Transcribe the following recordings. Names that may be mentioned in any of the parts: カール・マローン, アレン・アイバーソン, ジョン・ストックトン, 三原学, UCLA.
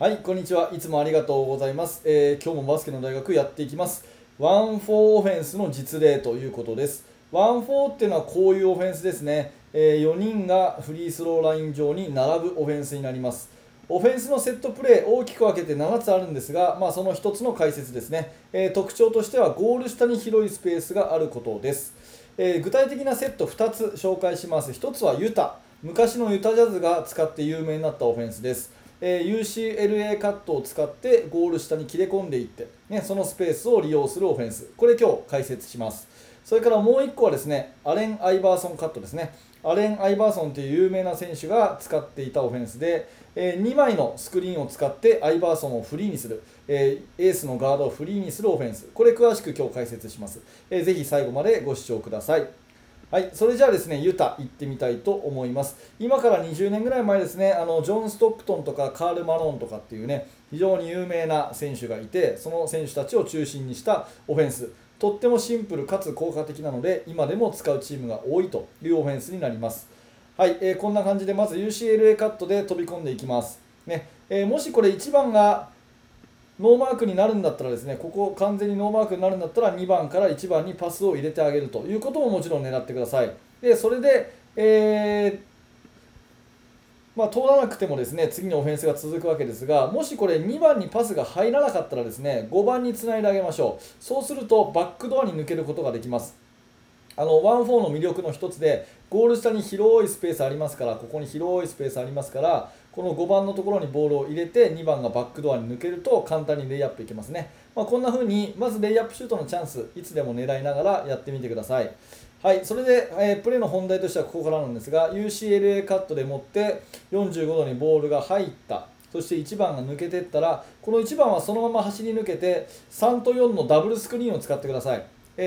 はい、こんにちは。いつもありがとうございます。今日もバスケの大学やっていきます。1-4 オフェンスの実例ということです。1-4っていうのはこういうオフェンスですね。4人がフリースローライン上に並ぶオフェンスになります。オフェンスのセットプレー大きく分けて7つあるんですが、その1つの解説ですね。特徴としてはゴール下に広いスペースがあることです。具体的なセット2つ紹介します。1つはユタ。昔のユタジャズが使って有名になったオフェンスです。UCLA カットを使ってゴール下に切れ込んでいって、そのスペースを利用するオフェンス、これ今日解説します。それからもう1個はですね、アレン・アイバーソンカットですね。アレン・アイバーソンという有名な選手が使っていたオフェンスで、2枚のスクリーンを使ってアイバーソンをフリーにする、エースのガードをフリーにするオフェンス、これ詳しく今日解説します。ぜひ最後までご視聴ください。はい、それじゃあですね、ユタ行ってみたいと思います。今から20年ぐらい前ですね、ジョン・ストックトンとかカール・マローンとかっていうね、非常に有名な選手がいて、その選手たちを中心にしたオフェンス、とってもシンプルかつ効果的なので、今でも使うチームが多いというオフェンスになります。はい、こんな感じでまず UCLA カットで飛び込んでいきます。もしこれ1番がノーマークになるんだったらですね、ここ完全にノーマークになるんだったら2番から1番にパスを入れてあげるということももちろん狙ってください。でそれで、通らなくてもですね、次のオフェンスが続くわけですが、もしこれ2番にパスが入らなかったらですね、5番につないであげましょう。そうするとバックドアに抜けることができます。1-4 の魅力の一つで、ゴール下に広いスペースありますから、ここに広いスペースありますから、この5番のところにボールを入れて、2番がバックドアに抜けると簡単にレイアップいけますね。こんな風にまずレイアップシュートのチャンス、いつでも狙いながらやってみてください。はい、それで、プレーの本題としてはここからなんですが、 UCLA カットで持って45度にボールが入った、そして1番が抜けていったら、この1番はそのまま走り抜けて3と4のダブルスクリーンを使ってください。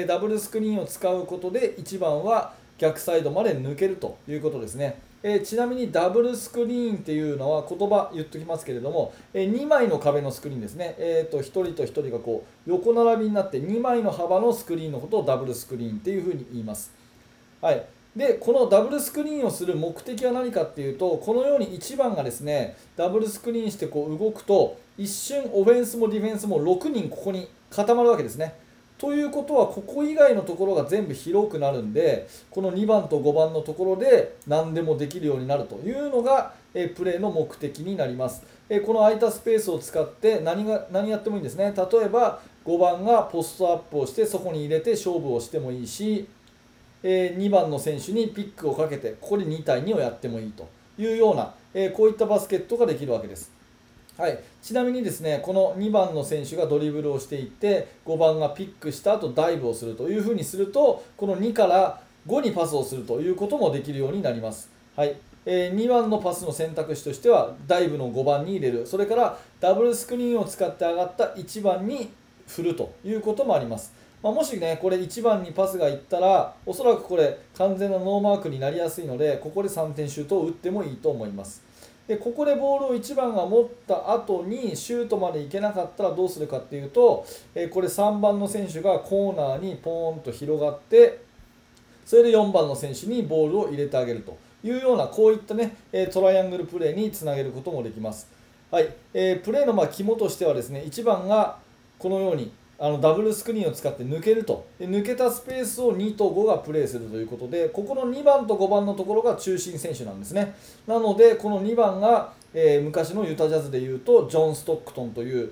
ダブルスクリーンを使うことで1番は逆サイドまで抜けるということですね。ちなみにダブルスクリーンっていうのは、言葉言っときますけれども、2枚の壁のスクリーンですね。1人と1人がこう横並びになって2枚の幅のスクリーンのことをダブルスクリーンっていうふうに言います。はい、でこのダブルスクリーンをする目的は何かっていうと、このように1番がですねダブルスクリーンしてこう動くと、一瞬オフェンスもディフェンスも6人ここに固まるわけですね。ということは、ここ以外のところが全部広くなるんで、この2番と5番のところで何でもできるようになるというのがプレーの目的になります。この空いたスペースを使って何やってもいいんですね。例えば5番がポストアップをして、そこに入れて勝負をしてもいいし、2番の選手にピックをかけて、ここで2対2をやってもいいというような、こういったバスケットができるわけです。はい、ちなみにですね、この2番の選手がドリブルをしていって、5番がピックした後ダイブをするというふうにすると、この2から5にパスをするということもできるようになります。はい、2番のパスの選択肢としては、ダイブの5番に入れる、それからダブルスクリーンを使って上がった1番に振るということもあります。もしね、これ1番にパスがいったら、おそらくこれ完全なノーマークになりやすいので、ここで3点シュートを打ってもいいと思います。でここでボールを1番が持った後にシュートまでいけなかったらどうするかっていうと、これ3番の選手がコーナーにポーンと広がって、それで4番の選手にボールを入れてあげるというような、こういったねトライアングルプレーにつなげることもできます。はい、プレーの肝としてはですね、1番がこのようにダブルスクリーンを使って抜けると、抜けたスペースを2と5がプレーするということで、ここの2番と5番のところが中心選手なんですね。なのでこの2番が、昔のユタジャズでいうとジョン・ストックトンという、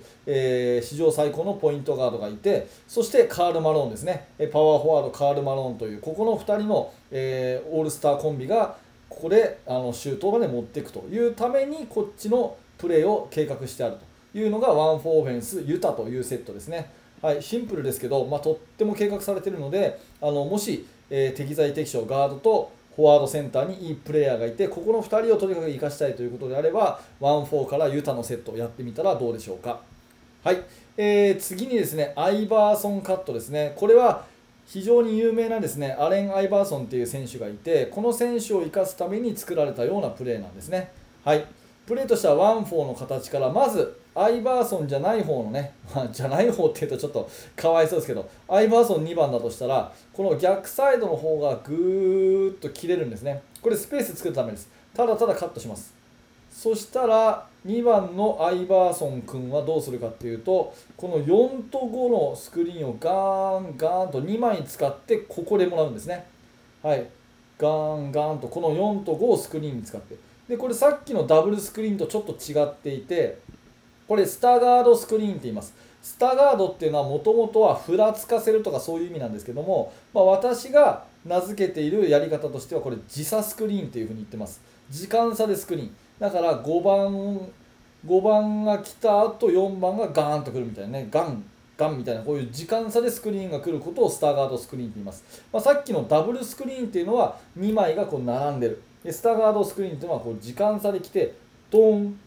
史上最高のポイントガードがいて、そしてカール・マローンですね、パワーフォワードカール・マローンという、ここの2人の、オールスターコンビがここでシュートまで持っていくというために、こっちのプレーを計画してあるというのが 1-4 オフェンスユタというセットですね。はい、シンプルですけど、とっても計画されているので、もし、適材適所、ガードとフォワードセンターにいいプレイヤーがいて、ここの2人をとにかく生かしたいということであれば、1-4 からユタのセットをやってみたらどうでしょうか。はい、次にですね、アイバーソンカットですね。これは非常に有名なですね、アレン・アイバーソンという選手がいて、この選手を生かすために作られたようなプレーなんですね。はい、プレーとしては 1-4 の形から、まずアイバーソンじゃない方のね、じゃない方っていうとちょっとかわいそうですけど、アイバーソン2番だとしたら、この逆サイドの方がぐーっと切れるんですね。これスペース作るためです。ただただカットします。そしたら2番のアイバーソン君はどうするかっていうと、この4と5のスクリーンをガーンガーンと2枚使ってここでもらうんですね。はい、ガーンガーンとこの4と5をスクリーンに使って、でこれさっきのダブルスクリーンとちょっと違っていて、これスタガードスクリーンって言います。スタガードっていうのはもともとはふらつかせるとかそういう意味なんですけども、私が名付けているやり方としてはこれ時差スクリーンっていうふうに言ってます。時間差でスクリーンだから、5番が来た後4番がガーンと来るみたいなね、ガンガンみたいな、こういう時間差でスクリーンが来ることをスターガードスクリーンと言います。さっきのダブルスクリーンっていうのは2枚がこう並んでる、でスターガードスクリーンっていうのはこう時間差で来てドン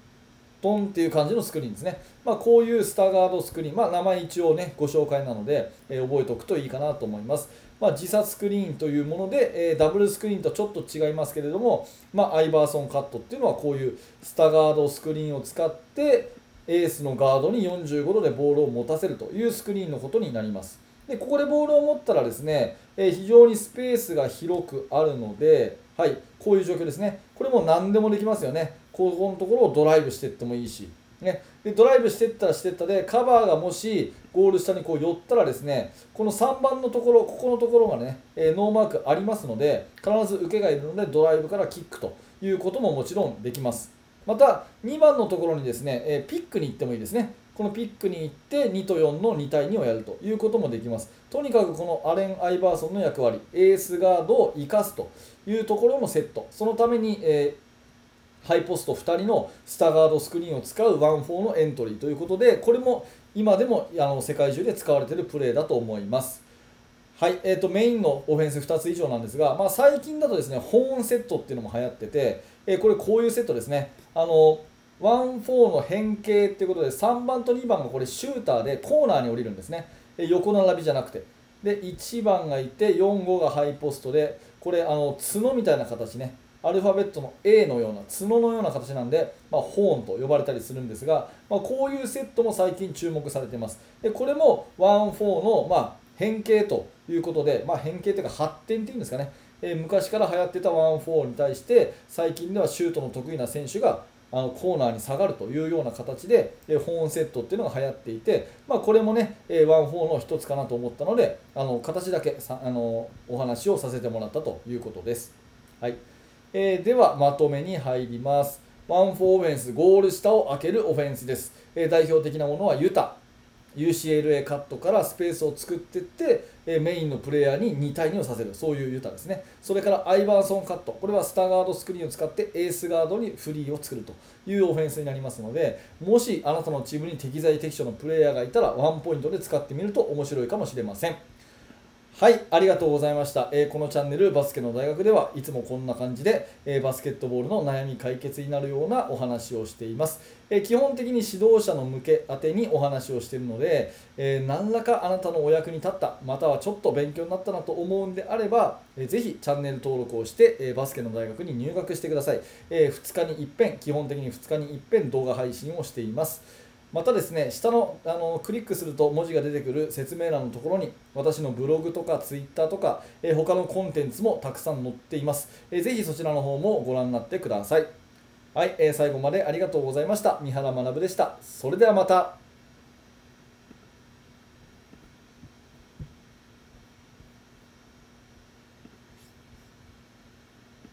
ドンっていう感じのスクリーンですね。こういうスターガードスクリーン、名前一応ねご紹介なので、覚えておくといいかなと思います。時差スクリーンというもので、ダブルスクリーンとちょっと違いますけれども、アイバーソンカットっていうのはこういうスタガードスクリーンを使ってエースのガードに45度でボールを持たせるというスクリーンのことになります。でここでボールを持ったらですね、非常にスペースが広くあるので、はい、こういう状況ですね。これも何でもできますよね。ここのところをドライブしていってもいいし、ね、でドライブしていったらしていったで、カバーがもしゴール下にこう寄ったらですね、この3番のところ、ここのところがね、ノーマークありますので、必ず受けがいるのでドライブからキックということももちろんできます。また2番のところにですね、ピックに行ってもいいですね。このピックに行って2と4の2対2をやるということもできます。とにかくこのアレン・アイバーソンの役割、エースガードを生かすというところのセット、そのために、ハイポスト2人のスタガードスクリーンを使う 1-4 のエントリーということで、これも今でも世界中で使われているプレーだと思います。はい、メインのオフェンス2つ以上なんですが、最近だとですね、ホーンセットっていうのも流行ってて、これこういうセットですね。1-4 の変形っていうことで、3番と2番がこれシューターでコーナーに降りるんですね。横並びじゃなくて、で1番がいて 4-5 がハイポストで、これ角みたいな形ね、アルファベットの A のような角のような形なんで、ホーンと呼ばれたりするんですが、こういうセットも最近注目されています。でこれも 1-4 の、変形ということで、変形というか発展というんですかね、昔から流行ってた 1-4 に対して最近ではシュートの得意な選手がコーナーに下がるというような形で、ホーンセットっていうのが流行っていて、これもね 1-4 の一つかなと思ったので、形だけお話をさせてもらったということです。はい、ではまとめに入ります。 1-4 オフェンス、ゴール下を開けるオフェンスです。代表的なものはユタ、 UCLA カットからスペースを作っていって、メインのプレイヤーに2対2をさせる、そういうユタですね。それからアイバーソンカット、これはスターガードスクリーンを使ってエースガードにフリーを作るというオフェンスになりますので、もしあなたのチームに適材適所のプレイヤーがいたら1ポイントで使ってみると面白いかもしれません。はい、ありがとうございました。このチャンネルバスケの大学ではいつもこんな感じで、バスケットボールの悩み解決になるようなお話をしています。基本的に指導者の向け宛てにお話をしているので、何らかあなたのお役に立った、またはちょっと勉強になったなと思うんであれば、ぜひチャンネル登録をして、バスケの大学に入学してください。2日に一遍、基本的に2日に一遍動画配信をしています。またですね、下のクリックすると文字が出てくる説明欄のところに、私のブログとかツイッターとか、他のコンテンツもたくさん載っています。ぜひそちらの方もご覧になってください。はい、最後までありがとうございました。三原学でした。それではまた。